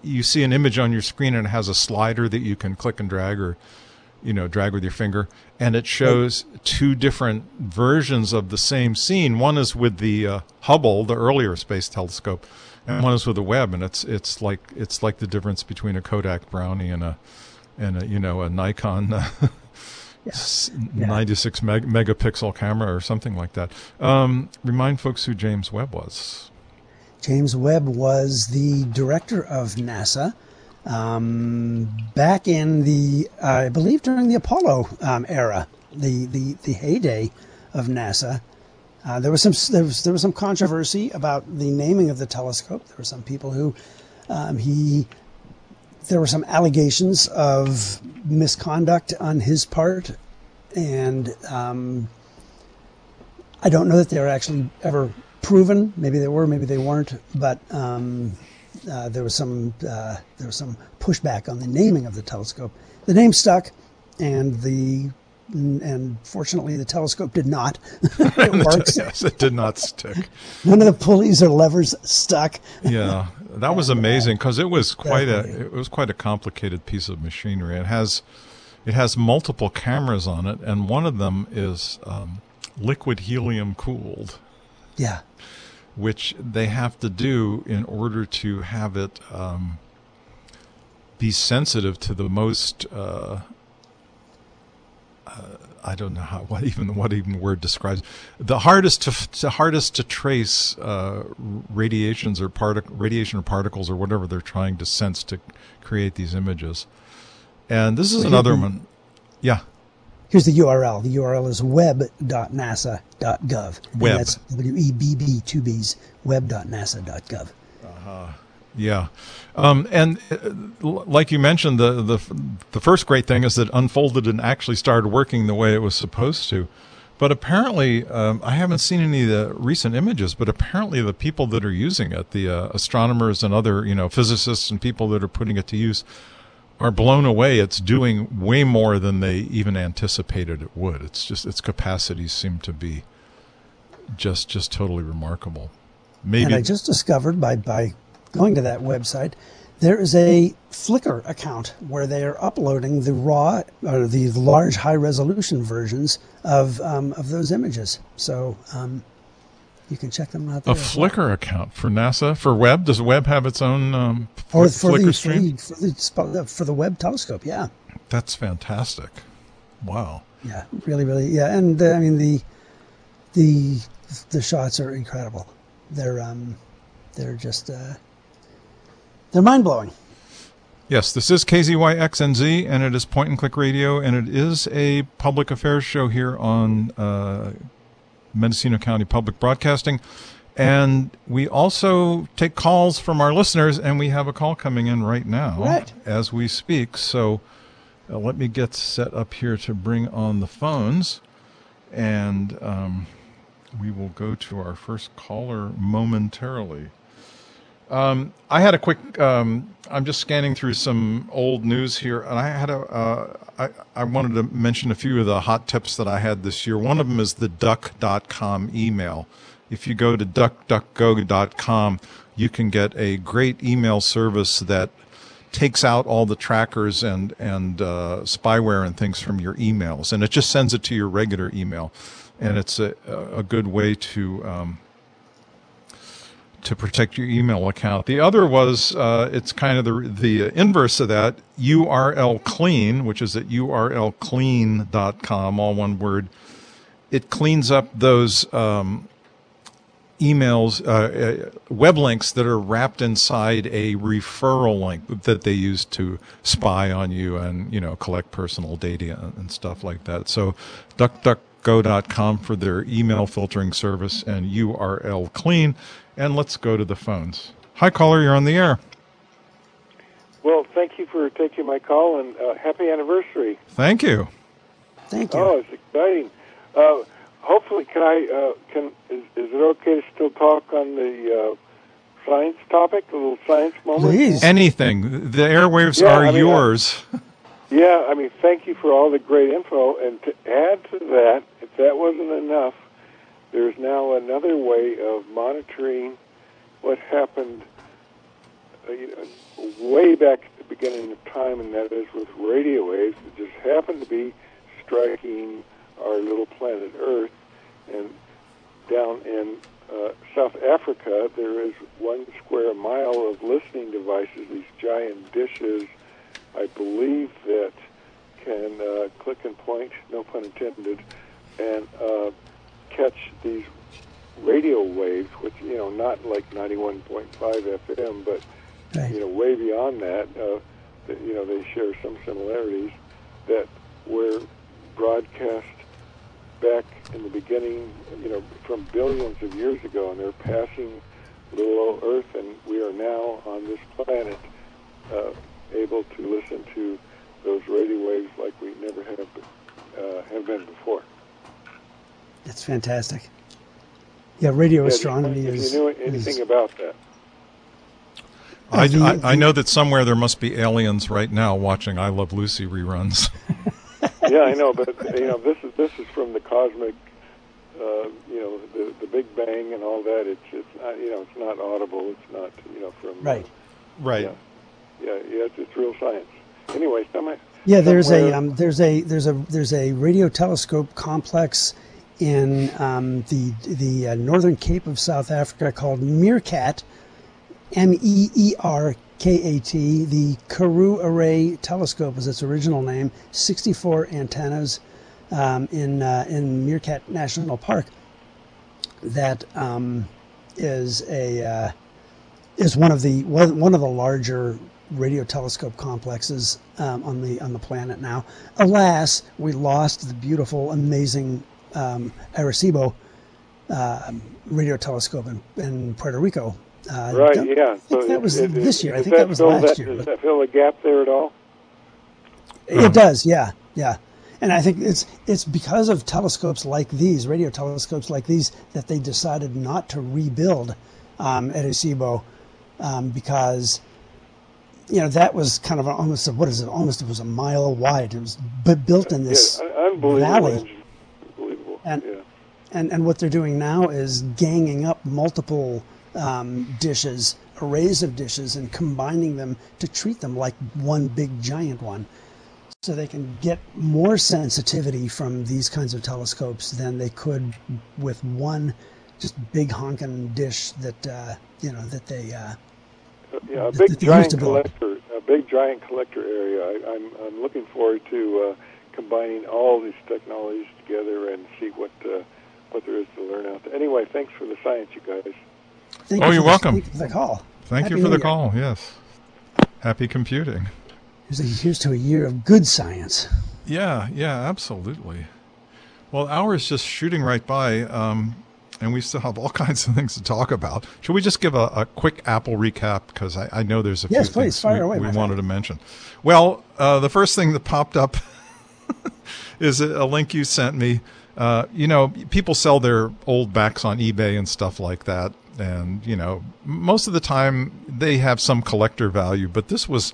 you see an image on your screen and it has a slider that you can click and drag or, you know, drag with your finger, and it shows two different versions of the same scene. One is with the uh, Hubble, the earlier space telescope, and one is with the Webb, and it's it's like it's like the difference between a Kodak Brownie and a and a, you know, a Nikon. Uh, Yeah. Yeah. ninety-six meg- megapixel camera or something like that. Um, remind folks who James Webb was. James Webb was the director of NASA um, back in the, uh, I believe, during the Apollo um, era, the, the, the heyday of NASA. Uh, there was some there was there was some controversy about the naming of the telescope. There were some people who um, he. There were some allegations of misconduct on his part, and um, I don't know that they were actually ever proven. Maybe they were, maybe they weren't. But um, uh, there was some uh, there was some pushback on the naming of the telescope. The name stuck, and the and, and fortunately the telescope did not. It works. Yes, it did not stick. None of the pulleys or levers stuck. Yeah, that was amazing because it was quite Definitely. a it was quite a complicated piece of machinery. It has it has multiple cameras on it, and one of them is um, liquid helium cooled. Yeah, which they have to do in order to have it um, be sensitive to the most. Uh, uh, I don't know how what even what even word describes the hardest to the hardest to trace uh, radiations or particle radiation or particles or whatever they're trying to sense to create these images. And this is another one. Yeah. Here's the U R L. The U R L is web dot nasa dot gov. Web. And that's W E B B, two B's, web dot nasa dot gov. Uh-huh. Yeah. Um, and uh, like you mentioned, the, the the first great thing is that it unfolded and actually started working the way it was supposed to. But apparently, um, I haven't seen any of the recent images, but apparently the people that are using it, the uh, astronomers and other, you know, physicists and people that are putting it to use, are blown away. It's doing way more than they even anticipated it would. It's just its capacities seem to be just just totally remarkable. Maybe. And I just discovered by by going to that website, there is a Flickr account where they are uploading the raw or the large high resolution versions of um, of those images. So um, you can check them out there. A Flickr well. account for NASA, for web? Does web have its own um, for, for Flickr the, stream? For the, for the web telescope, yeah. That's fantastic. Wow. Yeah, really, really. Yeah, and uh, I mean, the the the shots are incredible. They're, um, they're just, uh, they're mind-blowing. Yes, this is K Z Y X N Z, and it is Point and Click Radio, and it is a public affairs show here on uh Mendocino County Public Broadcasting, and we also take calls from our listeners, and we have a call coming in right now right. as we speak. So uh, let me get set up here to bring on the phones, and um, we will go to our first caller momentarily. Um, I had a quick, um, I'm just scanning through some old news here, and I had a, uh, I, I wanted to mention a few of the hot tips that I had this year. One of them is the duck dot com email. If you go to duck duck go dot com, you can get a great email service that takes out all the trackers and, and, uh, spyware and things from your emails, and it just sends it to your regular email. And it's a, a good way to, um, to protect your email account. The other was, uh, it's kind of the the inverse of that, U R L clean, which is at U R L clean dot com, all one word. It cleans up those um, emails, uh, uh, web links that are wrapped inside a referral link that they use to spy on you and, you know, collect personal data and stuff like that. So duck duck go dot com for their email filtering service and U R L clean. And let's go to the phones. Hi, caller. You're on the air. Well, thank you for taking my call, and uh, happy anniversary. Thank you. Thank you. Oh, it's exciting. Uh, hopefully, can I? Uh, can is, is it okay to still talk on the uh, science topic? A little science moment. Please. Anything. The airwaves yeah, are I mean, yours. I, yeah. I mean, thank you for all the great info. And to add to that, if that wasn't enough, there's now another way of monitoring what happened uh, you know, way back at the beginning of time, and that is with radio waves that just happen to be striking our little planet Earth. And down in uh, South Africa, there is one square mile of listening devices, these giant dishes, I believe, that can uh, click and point, no pun intended, and uh, catch these radio waves, which, you know, not like ninety-one point five F M, but, right. you know, way beyond that, uh, that, you know, they share some similarities that were broadcast back in the beginning, you know, from billions of years ago, and they're passing little old Earth, and we are now on this planet uh, able to listen to those radio waves like we never have, uh, have been before. That's fantastic. Yeah, radio yeah, astronomy if is... If you knew anything is, about that. I, I, I know that somewhere there must be aliens right now watching I Love Lucy reruns. Yeah, I know, but you know, this is this is from the cosmic, uh, you know, the, the Big Bang and all that. It's it's not, you know, it's not audible. It's not, you know, from right, uh, right. Yeah, yeah, yeah it's, it's real science. Anyway, somewhere, yeah, there's somewhere, a um, there's a there's a there's a radio telescope complex in um, the the uh, northern Cape of South Africa called Meerkat, M E E R K A T. The Karoo Array Telescope is its original name. sixty-four antennas um, in uh, in Meerkat National Park. That um, is a uh, is one of the one, one of the larger radio telescope complexes um, on the on the planet now. Alas, we lost the beautiful, amazing Um, Arecibo uh, radio telescope in, in Puerto Rico. Uh, right, that, yeah. So that it, was it, this year. I think that, that was last that, year. Does that fill a gap there at all? It uh-huh. does, yeah, yeah. And I think it's it's because of telescopes like these, radio telescopes like these, that they decided not to rebuild um, Arecibo um, because, you know, that was kind of almost, a, what is it, almost it was a mile wide. It was built in this yeah, valley. And, yeah. and and what they're doing now is ganging up multiple um, dishes, arrays of dishes, and combining them to treat them like one big giant one, so they can get more sensitivity from these kinds of telescopes than they could with one just big honkin' dish that uh, you know that they uh, yeah a big giant collector a big giant collector area. I, I'm I'm looking forward to. Uh, combining all these technologies together and see what uh, what there is to learn out there. Anyway, thanks for the science, you guys. Thank oh, you you're welcome. Thank you for the call. Thank Happy you for the year. call, yes. Happy computing. Here's, a, here's to a year of good science. Yeah, yeah, absolutely. Well, hours just shooting right by, um, and we still have all kinds of things to talk about. Should we just give a, a quick Apple recap? Because I, I know there's a yes, few please, things fire we, away, we wanted friend. to mention. Well, uh, the first thing that popped up is a link you sent me. Uh, you know, people sell their old Macs on eBay and stuff like that. And, you know, most of the time they have some collector value. But this was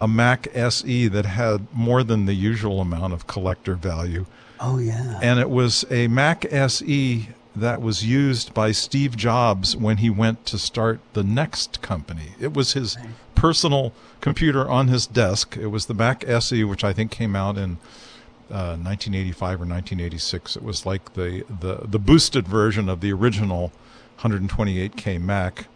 a Mac S E that had more than the usual amount of collector value. Oh, yeah. And it was a Mac S E that was used by Steve Jobs when he went to start the Next company. It was his personal computer on his desk. It was the Mac S E, which I think came out in uh, nineteen eighty-five or nineteen eighty-six. It was like the, the, the boosted version of the original one twenty-eight K Mac.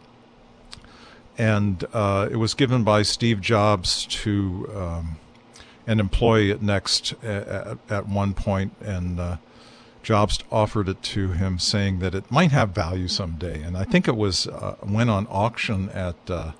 And uh, it was given by Steve Jobs to um, an employee at Next at, at one point, and uh, Jobs offered it to him, saying that it might have value someday. And I think it was uh, went on auction at uh,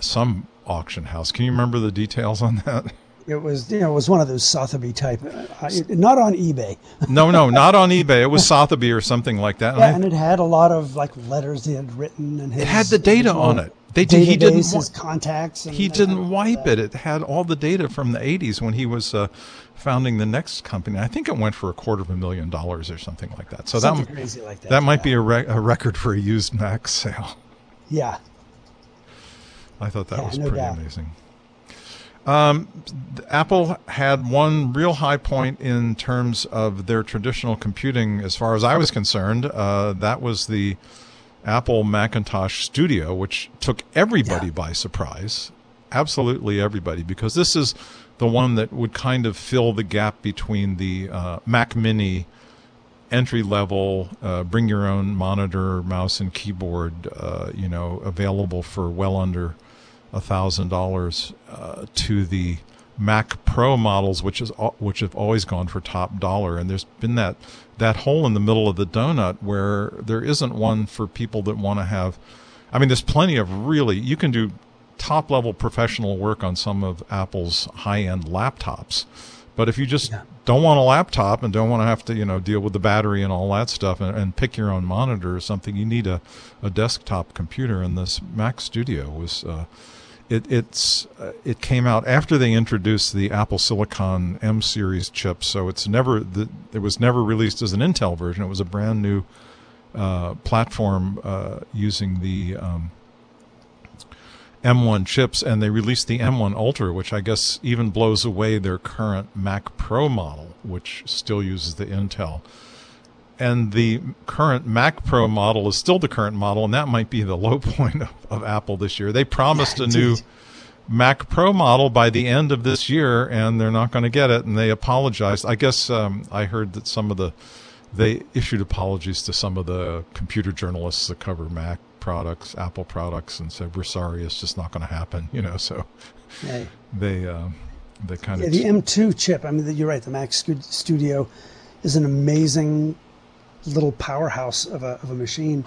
some auction house. Can you remember the details on that? It was, you know, it was one of those Sotheby type, uh, not on eBay. no, no, not on eBay. It was Sotheby or something like that. And, yeah, I, and it had a lot of like letters he had written, and his, it had the data on it. They did. He didn't his contacts. And, he didn't and wipe it. It had all the data from the eighties when he was uh, founding the Next company. I think it went for a quarter of a million dollars or something like that. So something that crazy like that. That might yeah. be a, re- a record for a used Mac sale. Yeah. I thought that yeah, was no pretty doubt. amazing. Um, Apple had one real high point in terms of their traditional computing, as far as I was concerned. Uh, that was the Apple Macintosh Studio, which took everybody yeah. by surprise. Absolutely everybody, because this is the one that would kind of fill the gap between the uh, Mac Mini entry-level, uh, bring your own monitor, mouse, and keyboard, uh, you know, available for well under a thousand dollars, uh, to the Mac Pro models, which is which have always gone for top dollar. And there's been that that hole in the middle of the donut where there isn't one for people that want to have. I mean, there's plenty of really you can do top level professional work on some of Apple's high end laptops, but if you just yeah. don't want a laptop and don't want to have to you know deal with the battery and all that stuff and, and pick your own monitor or something, you need a, a desktop computer. And this Mac Studio was. Uh, It it's uh, it came out after they introduced the Apple Silicon M series chips, so it's never the, it was never released as an Intel version. It was a brand new uh, platform uh, using the um, M one chips, and they released the M one Ultra, which I guess even blows away their current Mac Pro model, which still uses the Intel. And the current Mac Pro model is still the current model, and that might be the low point of, of Apple this year. They promised yeah, a new Mac Pro model by the end of this year, and they're not going to get it, and they apologized. I guess um, I heard that some of the they issued apologies to some of the computer journalists that cover Mac products, Apple products, and said, we're sorry, it's just not going to happen, you know, so yeah. they uh, they kind yeah, of... The M two chip, I mean, you're right, the Mac Studio is an amazing little powerhouse of a of a machine,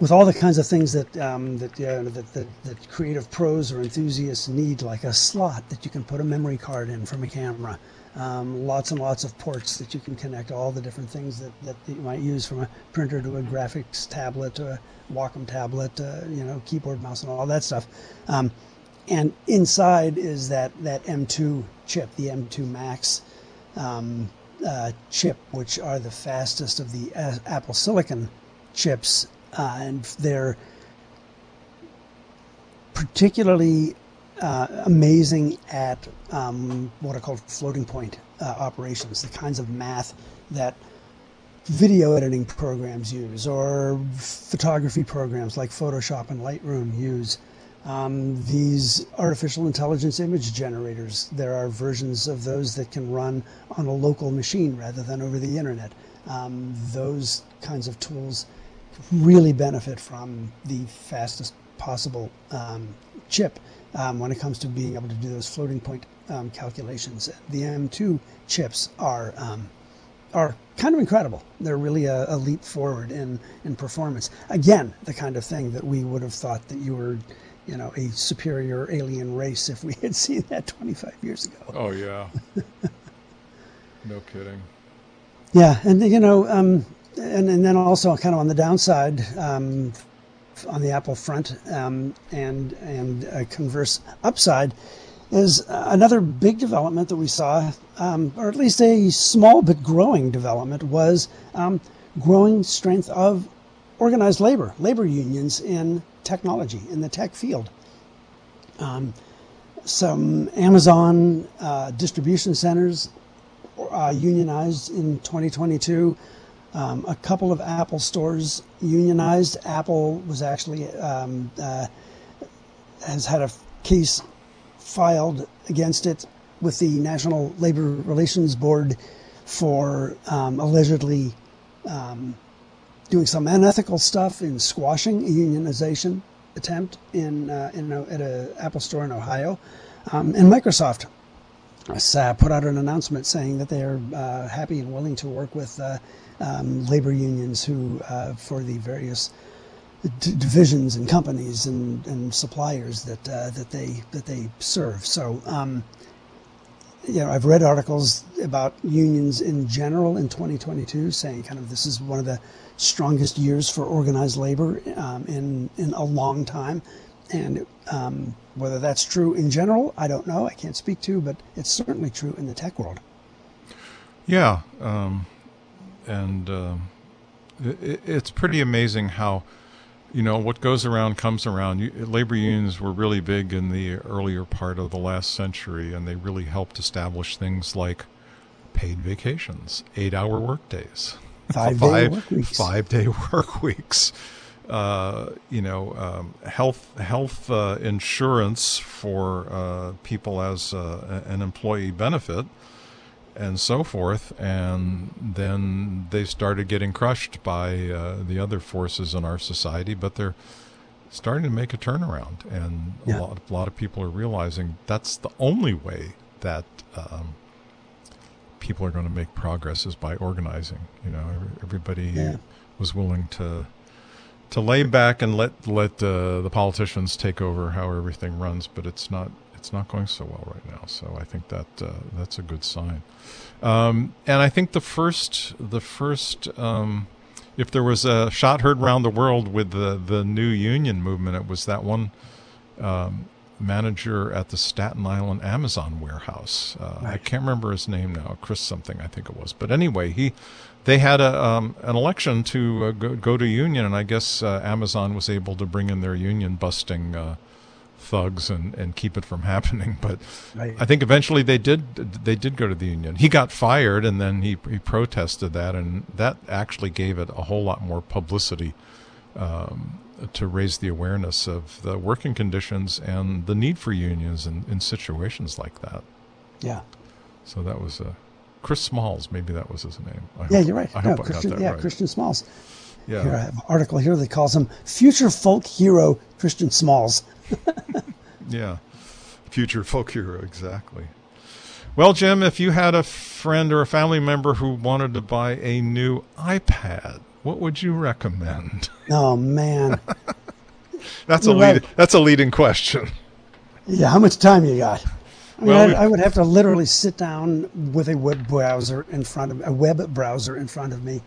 with all the kinds of things that um, that, you know, that that that creative pros or enthusiasts need, like a slot that you can put a memory card in from a camera, um, lots and lots of ports that you can connect all the different things that, that you might use, from a printer to a graphics tablet to a Wacom tablet, uh, you know, keyboard, mouse, and all that stuff. Um, and inside is that that M two chip, the M two Max. Um, Uh, chip, which are the fastest of the uh, Apple Silicon chips, uh, and they're particularly uh, amazing at um, what are called floating point uh, operations, the kinds of math that video editing programs use, or photography programs like Photoshop and Lightroom use. Um, these artificial intelligence image generators, there are versions of those that can run on a local machine rather than over the internet. Um, those kinds of tools really benefit from the fastest possible um, chip um, when it comes to being able to do those floating point um, calculations. The M two chips are um, are kind of incredible. They're really a, a leap forward in, in performance. Again, the kind of thing that we would have thought that you were... you know, a superior alien race if we had seen that twenty-five years ago. Oh, yeah. No kidding. Yeah, and, you know, um, and, and then also kind of on the downside, um, on the Apple front, um, and, and uh, converse upside, is another big development that we saw, um, or at least a small but growing development, was um, growing strength of organized labor, labor unions in technology, in the tech field. Um, some Amazon uh, distribution centers uh, unionized in twenty twenty-two. Um, a couple of Apple stores unionized. Apple was actually um, uh, has had a case filed against it with the National Labor Relations Board for um, allegedly um, doing some unethical stuff in squashing a unionization attempt in, uh, in a, at an Apple store in Ohio. Um, and Microsoft uh, put out an announcement saying that they're uh, happy and willing to work with uh, um, labor unions who, uh, for the various d- divisions and companies and, and suppliers that uh, that they that they serve. So, um, you know, I've read articles about unions in general in twenty twenty-two saying kind of this is one of the strongest years for organized labor um, in in a long time, and um, whether that's true in general, I don't know. I can't speak to, but it's certainly true in the tech world. Yeah, um, and uh, it, it's pretty amazing how, you know, what goes around comes around. You, labor unions were really big in the earlier part of the last century, and they really helped establish things like paid vacations, eight-hour workdays. Five, five, day work weeks. five day work weeks, uh, you know, um, health health uh, insurance for uh, people as uh, an employee benefit, and so forth. And then they started getting crushed by uh, the other forces in our society, but they're starting to make a turnaround, and yeah. a lot a lot of people are realizing that's the only way that. Um, people are going to make progress is by organizing. You know, everybody yeah. was willing to to lay back and let let uh, the politicians take over how everything runs, but it's not it's not going so well right now. So I think that uh, that's a good sign. Um, and I think the first the first um, if there was a shot heard around the world with the the new union movement, it was that one. Um, manager at the Staten Island Amazon warehouse. Uh, right. I can't remember his name now, Chris something, I think it was. But anyway, he, they had a um, an election to uh, go, go to union, and I guess uh, Amazon was able to bring in their union busting uh, thugs and, and keep it from happening. But right. I think eventually they did they did go to the union. He got fired, and then he, he protested that, and that actually gave it a whole lot more publicity um, to raise the awareness of the working conditions and the need for unions in, in situations like that. Yeah. So that was a... Chris Smalls, maybe that was his name. I yeah, hope, you're right. I no, hope Christian, I got that yeah, right. Christian Smalls. Yeah. Here I have an article here that calls him future folk hero Christian Smalls. Yeah, future folk hero, exactly. Well, Jim, if you had a friend or a family member who wanted to buy a new iPad, what would you recommend? Oh, man. that's, a lead, that's a leading question. Yeah, how much time you got? I mean, well, I, I would have to literally sit down with a web browser in front of a web browser in front of me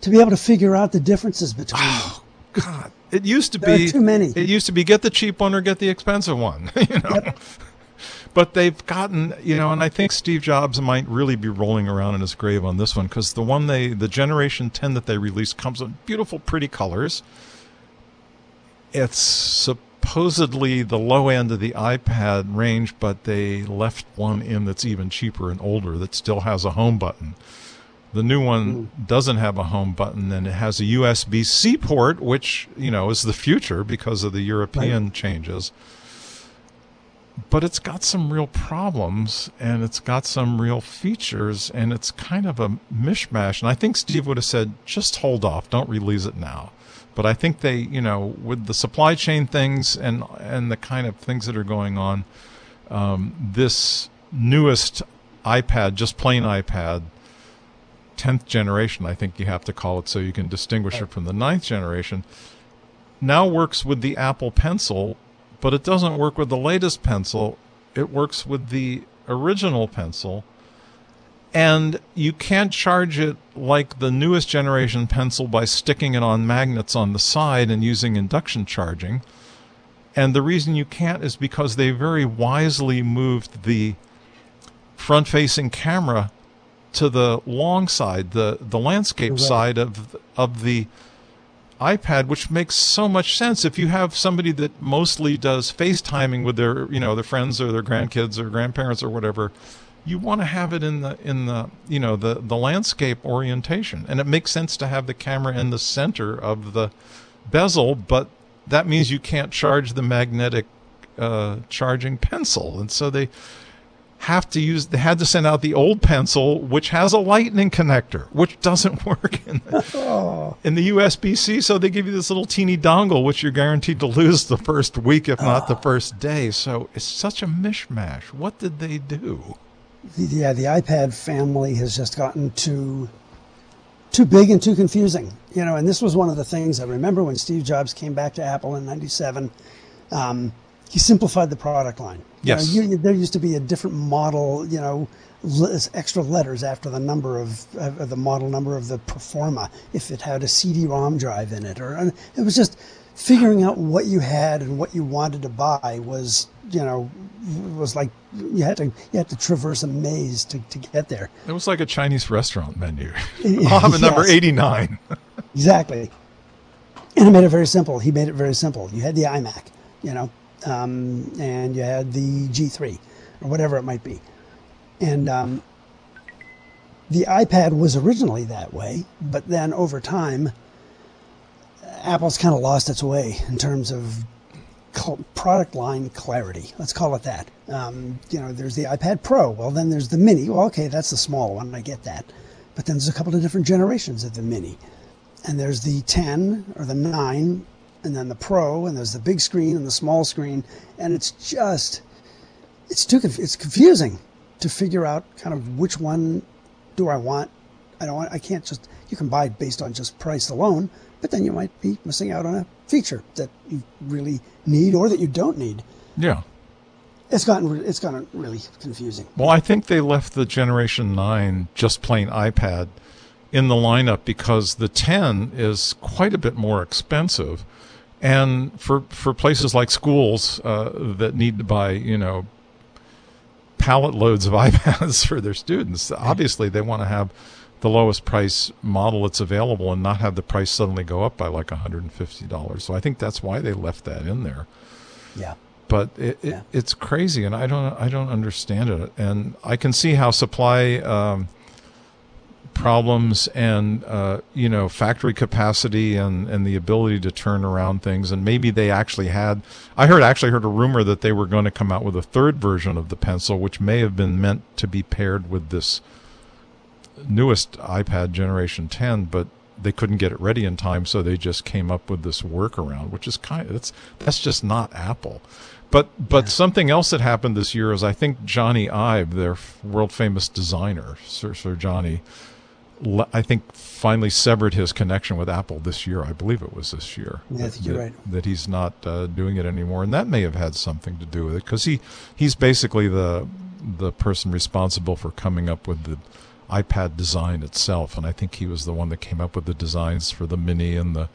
to be able to figure out the differences between oh, them. God, it used to there be too many. It used to be get the cheap one or get the expensive one, you know. Yep. But they've gotten, you know, and I think Steve Jobs might really be rolling around in his grave on this one, because the one they, the Generation ten that they released comes in beautiful, pretty colors. It's supposed supposedly the low end of the iPad range, but they left one in that's even cheaper and older that still has a home button. The new one mm. doesn't have a home button, and it has a U S B C port, which, you know, is the future because of the European right. changes. But it's got some real problems, and it's got some real features, and it's kind of a mishmash. And I think Steve would have said, just hold off, don't release it now. But I think they, you know, with the supply chain things and and the kind of things that are going on, um, this newest iPad, just plain iPad, tenth generation, I think you have to call it so you can distinguish it from the ninth generation, now works with the Apple Pencil, but it doesn't work with the latest Pencil. It works with the original Pencil. And you can't charge it like the newest generation Pencil by sticking it on magnets on the side and using induction charging. And the reason you can't is because they very wisely moved the front-facing camera to the long side, the, the landscape right. side of of the iPad, which makes so much sense. If you have somebody that mostly does FaceTiming with their, you know, their friends or their grandkids or grandparents or whatever, you want to have it in the in the you know the, the landscape orientation, and it makes sense to have the camera in the center of the bezel, but that means you can't charge the magnetic uh, charging pencil, and so they have to use they had to send out the old pencil, which has a lightning connector, which doesn't work in the, in the U S B C. So they give you this little teeny dongle, which you're guaranteed to lose the first week, if not the first day. So it's such a mishmash. What did they do? Yeah, the iPad family has just gotten too too big and too confusing. You know, and this was one of the things I remember when Steve Jobs came back to Apple in ninety-seven. Um, he simplified the product line. Yes. You know, you, there used to be a different model, you know, extra letters after the number of, of the model number of the Performa, if it had a C D ROM drive in it. Or and it was just figuring out what you had and what you wanted to buy was, you know, it was like you had to you had to traverse a maze to, to get there. It was like a Chinese restaurant menu. I'll have a yes. number eighty-nine. Exactly. And it made it very simple. He made it very simple. You had the iMac, you know, um, and you had the G three or whatever it might be. And um, the iPad was originally that way, but then over time, Apple's kind of lost its way in terms of product line clarity. Let's call it that. Um, you know, there's the iPad Pro. Well, then there's the Mini. Well, okay, that's the small one. I get that. But then there's a couple of different generations of the Mini. And there's the ten or the nine, and then the Pro, and there's the big screen and the small screen. And it's just, it's too conf- it's confusing to figure out kind of which one do I want. I don't want, I can't just, you can buy based on just price alone, but then you might be missing out on a feature that you really need or that you don't need. Yeah. It's gotten it's gotten really confusing. Well, I think they left the Generation nine just plain iPad in the lineup because the ten is quite a bit more expensive. And for for places like schools uh, that need to buy, you know, pallet loads of iPads for their students, obviously they want to have the lowest price model that's available and not have the price suddenly go up by like one hundred fifty dollars. So I think that's why they left that in there. Yeah. but it, yeah. it, it's crazy, and I don't I don't understand it. And I can see how supply um, problems and uh, you know factory capacity and, and the ability to turn around things, and maybe they actually had. I heard actually heard a rumor that they were going to come out with a third version of the pencil, which may have been meant to be paired with this newest iPad generation ten, but they couldn't get it ready in time, so they just came up with this workaround, which is kind of, that's that's just not Apple. But but yeah. something else that happened this year is I think Johnny Ive, their world famous designer, Sir Sir Johnny, I think finally severed his connection with Apple this year. I believe it was this year. Yeah, I think that, you're right. That he's not uh, doing it anymore, and that may have had something to do with it, because he he's basically the the person responsible for coming up with the iPad design itself, and I think he was the one that came up with the designs for the Mini and the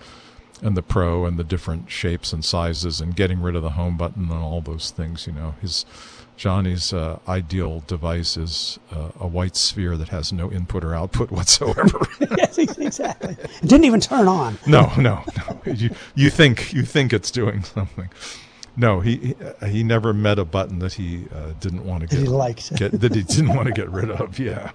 and the Pro and the different shapes and sizes and getting rid of the home button and all those things. You know, his Johnny's uh, ideal device is uh, a white sphere that has no input or output whatsoever. Yes, exactly. It didn't even turn on. No, no, no. You you think you think it's doing something. No, he he never met a button that he uh, didn't want to get, that he liked. get that he didn't want to get rid of. Yeah.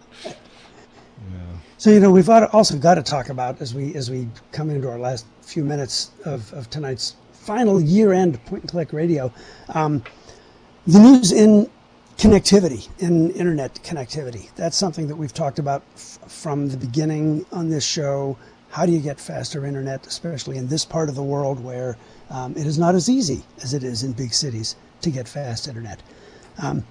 Yeah. So, you know, we've also got to talk about, as we as we come into our last few minutes of, of tonight's final year-end Point and Click Radio, um, the news in connectivity, in internet connectivity. That's something that we've talked about f- from the beginning on this show. How do you get faster internet, especially in this part of the world where um, it is not as easy as it is in big cities to get fast internet? Um,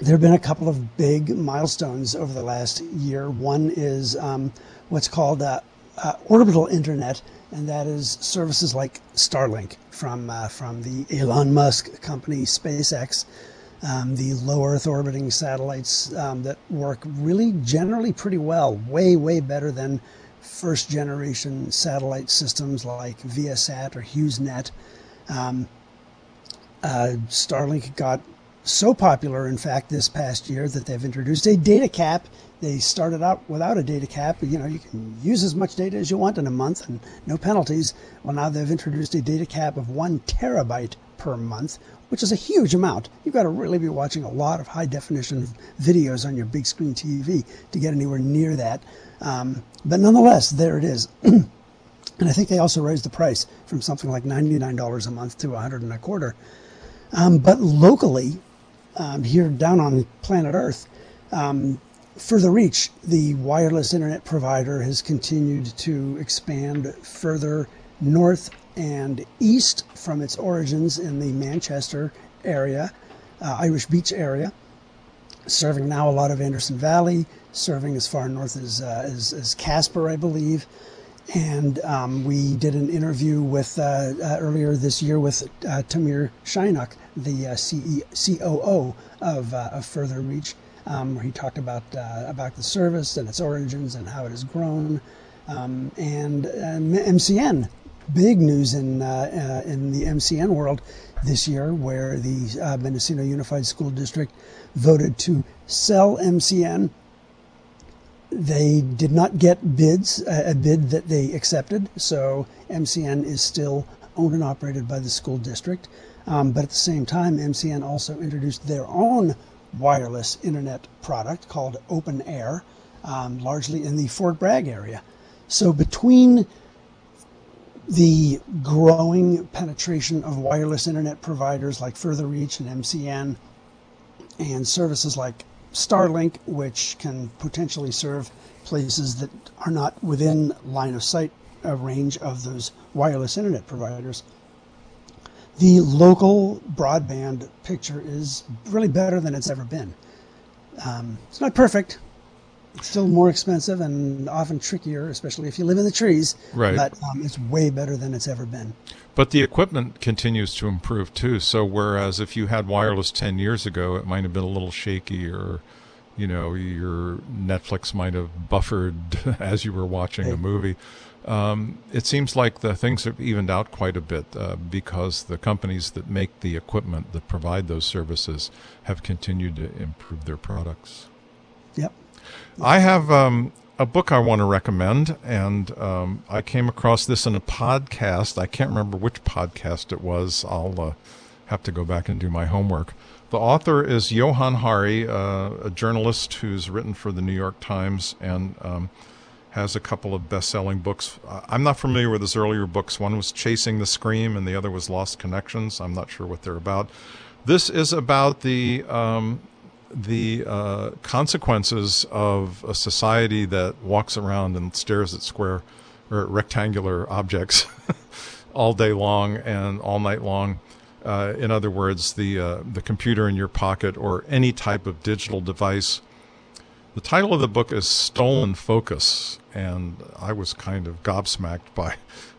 There have been a couple of big milestones over the last year. One is um, what's called uh, uh, orbital internet, and that is services like Starlink from uh, from the Elon Musk company SpaceX, um, the low Earth orbiting satellites um, that work really generally pretty well, way, way better than first generation satellite systems like Viasat or HughesNet. Um, uh, Starlink got so popular, in fact, this past year that they've introduced a data cap. They started out without a data cap. You know, you can use as much data as you want in a month and no penalties. Well, now they've introduced a data cap of one terabyte per month, which is a huge amount. You've got to really be watching a lot of high definition videos on your big screen T V to get anywhere near that. Um, but nonetheless, there it is. And I think they also raised the price from something like ninety-nine dollars a month to one hundred and a quarter. Um, but locally, Um, here down on planet Earth, um, Further Reach, the wireless internet provider, has continued to expand further north and east from its origins in the Manchester area, uh, Irish Beach area, serving now a lot of Anderson Valley, serving as far north as uh, as, as Casper, I believe. And um, we did an interview with uh, uh, earlier this year with uh, Tamir Shinuk, the uh, C E O, C O O of, uh, of Further Reach, um, where he talked about uh, about the service and its origins and how it has grown. Um, and uh, M C N, big news in uh, uh, in the M C N world this year, where the uh, Mendocino Unified School District voted to sell M C N. They did not get bids, a bid that they accepted, so M C N is still owned and operated by the school district. Um, but at the same time, M C N also introduced their own wireless internet product called Open Air, um, largely in the Fort Bragg area. So between the growing penetration of wireless internet providers like Further Reach and M C N and services like Starlink, which can potentially serve places that are not within line of sight uh, range of those wireless internet providers, the local broadband picture is really better than it's ever been. Um, it's not perfect. It's still more expensive and often trickier, especially if you live in the trees. Right. But um, it's way better than it's ever been. But the equipment continues to improve, too. So whereas if you had wireless ten years ago, it might have been a little shaky, or, you know, your Netflix might have buffered as you were watching a movie. Um, it seems like the things have evened out quite a bit uh, because the companies that make the equipment that provide those services have continued to improve their products. Yep. I have um, a book I want to recommend, and um, I came across this in a podcast. I can't remember which podcast it was. I'll uh, have to go back and do my homework. The author is Johan Hari, uh, a journalist who's written for the New York Times and um, has a couple of best-selling books. I'm not familiar with his earlier books. One was Chasing the Scream, and the other was Lost Connections. I'm not sure what they're about. This is about the um, the uh, consequences of a society that walks around and stares at square or at rectangular objects all day long and all night long. Uh, in other words, the uh, the computer in your pocket or any type of digital device. The title of the book is Stolen Focus, and I was kind of gobsmacked by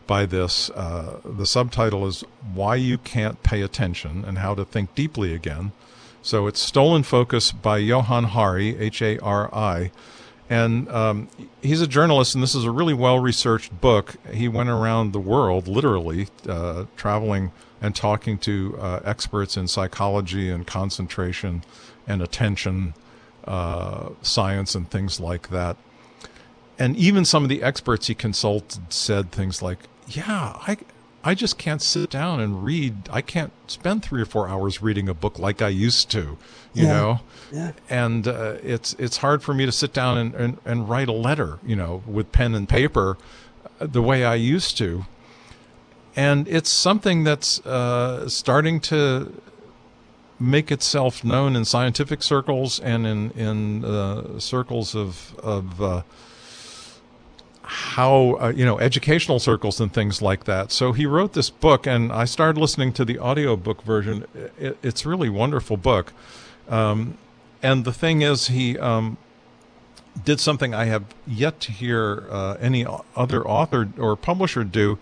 by this. Uh, the subtitle is Why You Can't Pay Attention and How to Think Deeply Again. So it's Stolen Focus by Johan Hari, H A R I. And um, he's a journalist, and this is a really well-researched book. He went around the world, literally, uh, traveling and talking to uh, experts in psychology and concentration and attention, uh, science and things like that. And even some of the experts he consulted said things like, yeah, I, I just can't sit down and read. I can't spend three or four hours reading a book like I used to, you yeah. know? Yeah. And uh, it's it's hard for me to sit down and, and, and write a letter, you know, with pen and paper uh, the way I used to. And it's something that's uh, starting to make itself known in scientific circles and in, in uh, circles of... of uh, how, uh, you know, educational circles and things like that. So he wrote this book, and I started listening to the audiobook version. It, it's a really wonderful book. Um, and the thing is, he um, did something I have yet to hear uh, any other author or publisher do.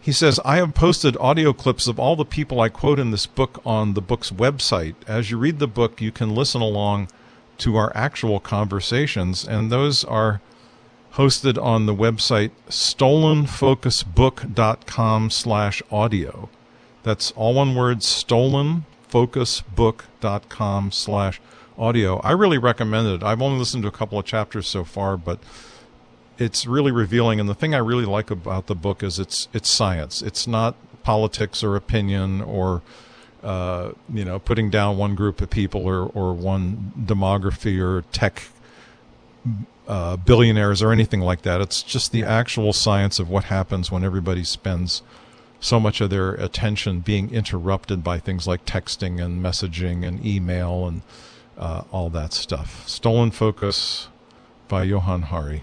He says, I have posted audio clips of all the people I quote in this book on the book's website. As you read the book, you can listen along to our actual conversations, and those are hosted on the website stolenfocusbook.com slash audio. That's all one word, stolenfocusbook.com slash audio. I really recommend it. I've only listened to a couple of chapters so far, but it's really revealing. And the thing I really like about the book is it's it's science. It's not politics or opinion or uh, you know, putting down one group of people or, or one demography or tech Uh, billionaires or anything like that. It's just the actual science of what happens when everybody spends so much of their attention being interrupted by things like texting and messaging and email and uh, all that stuff. Stolen Focus by Johan Hari.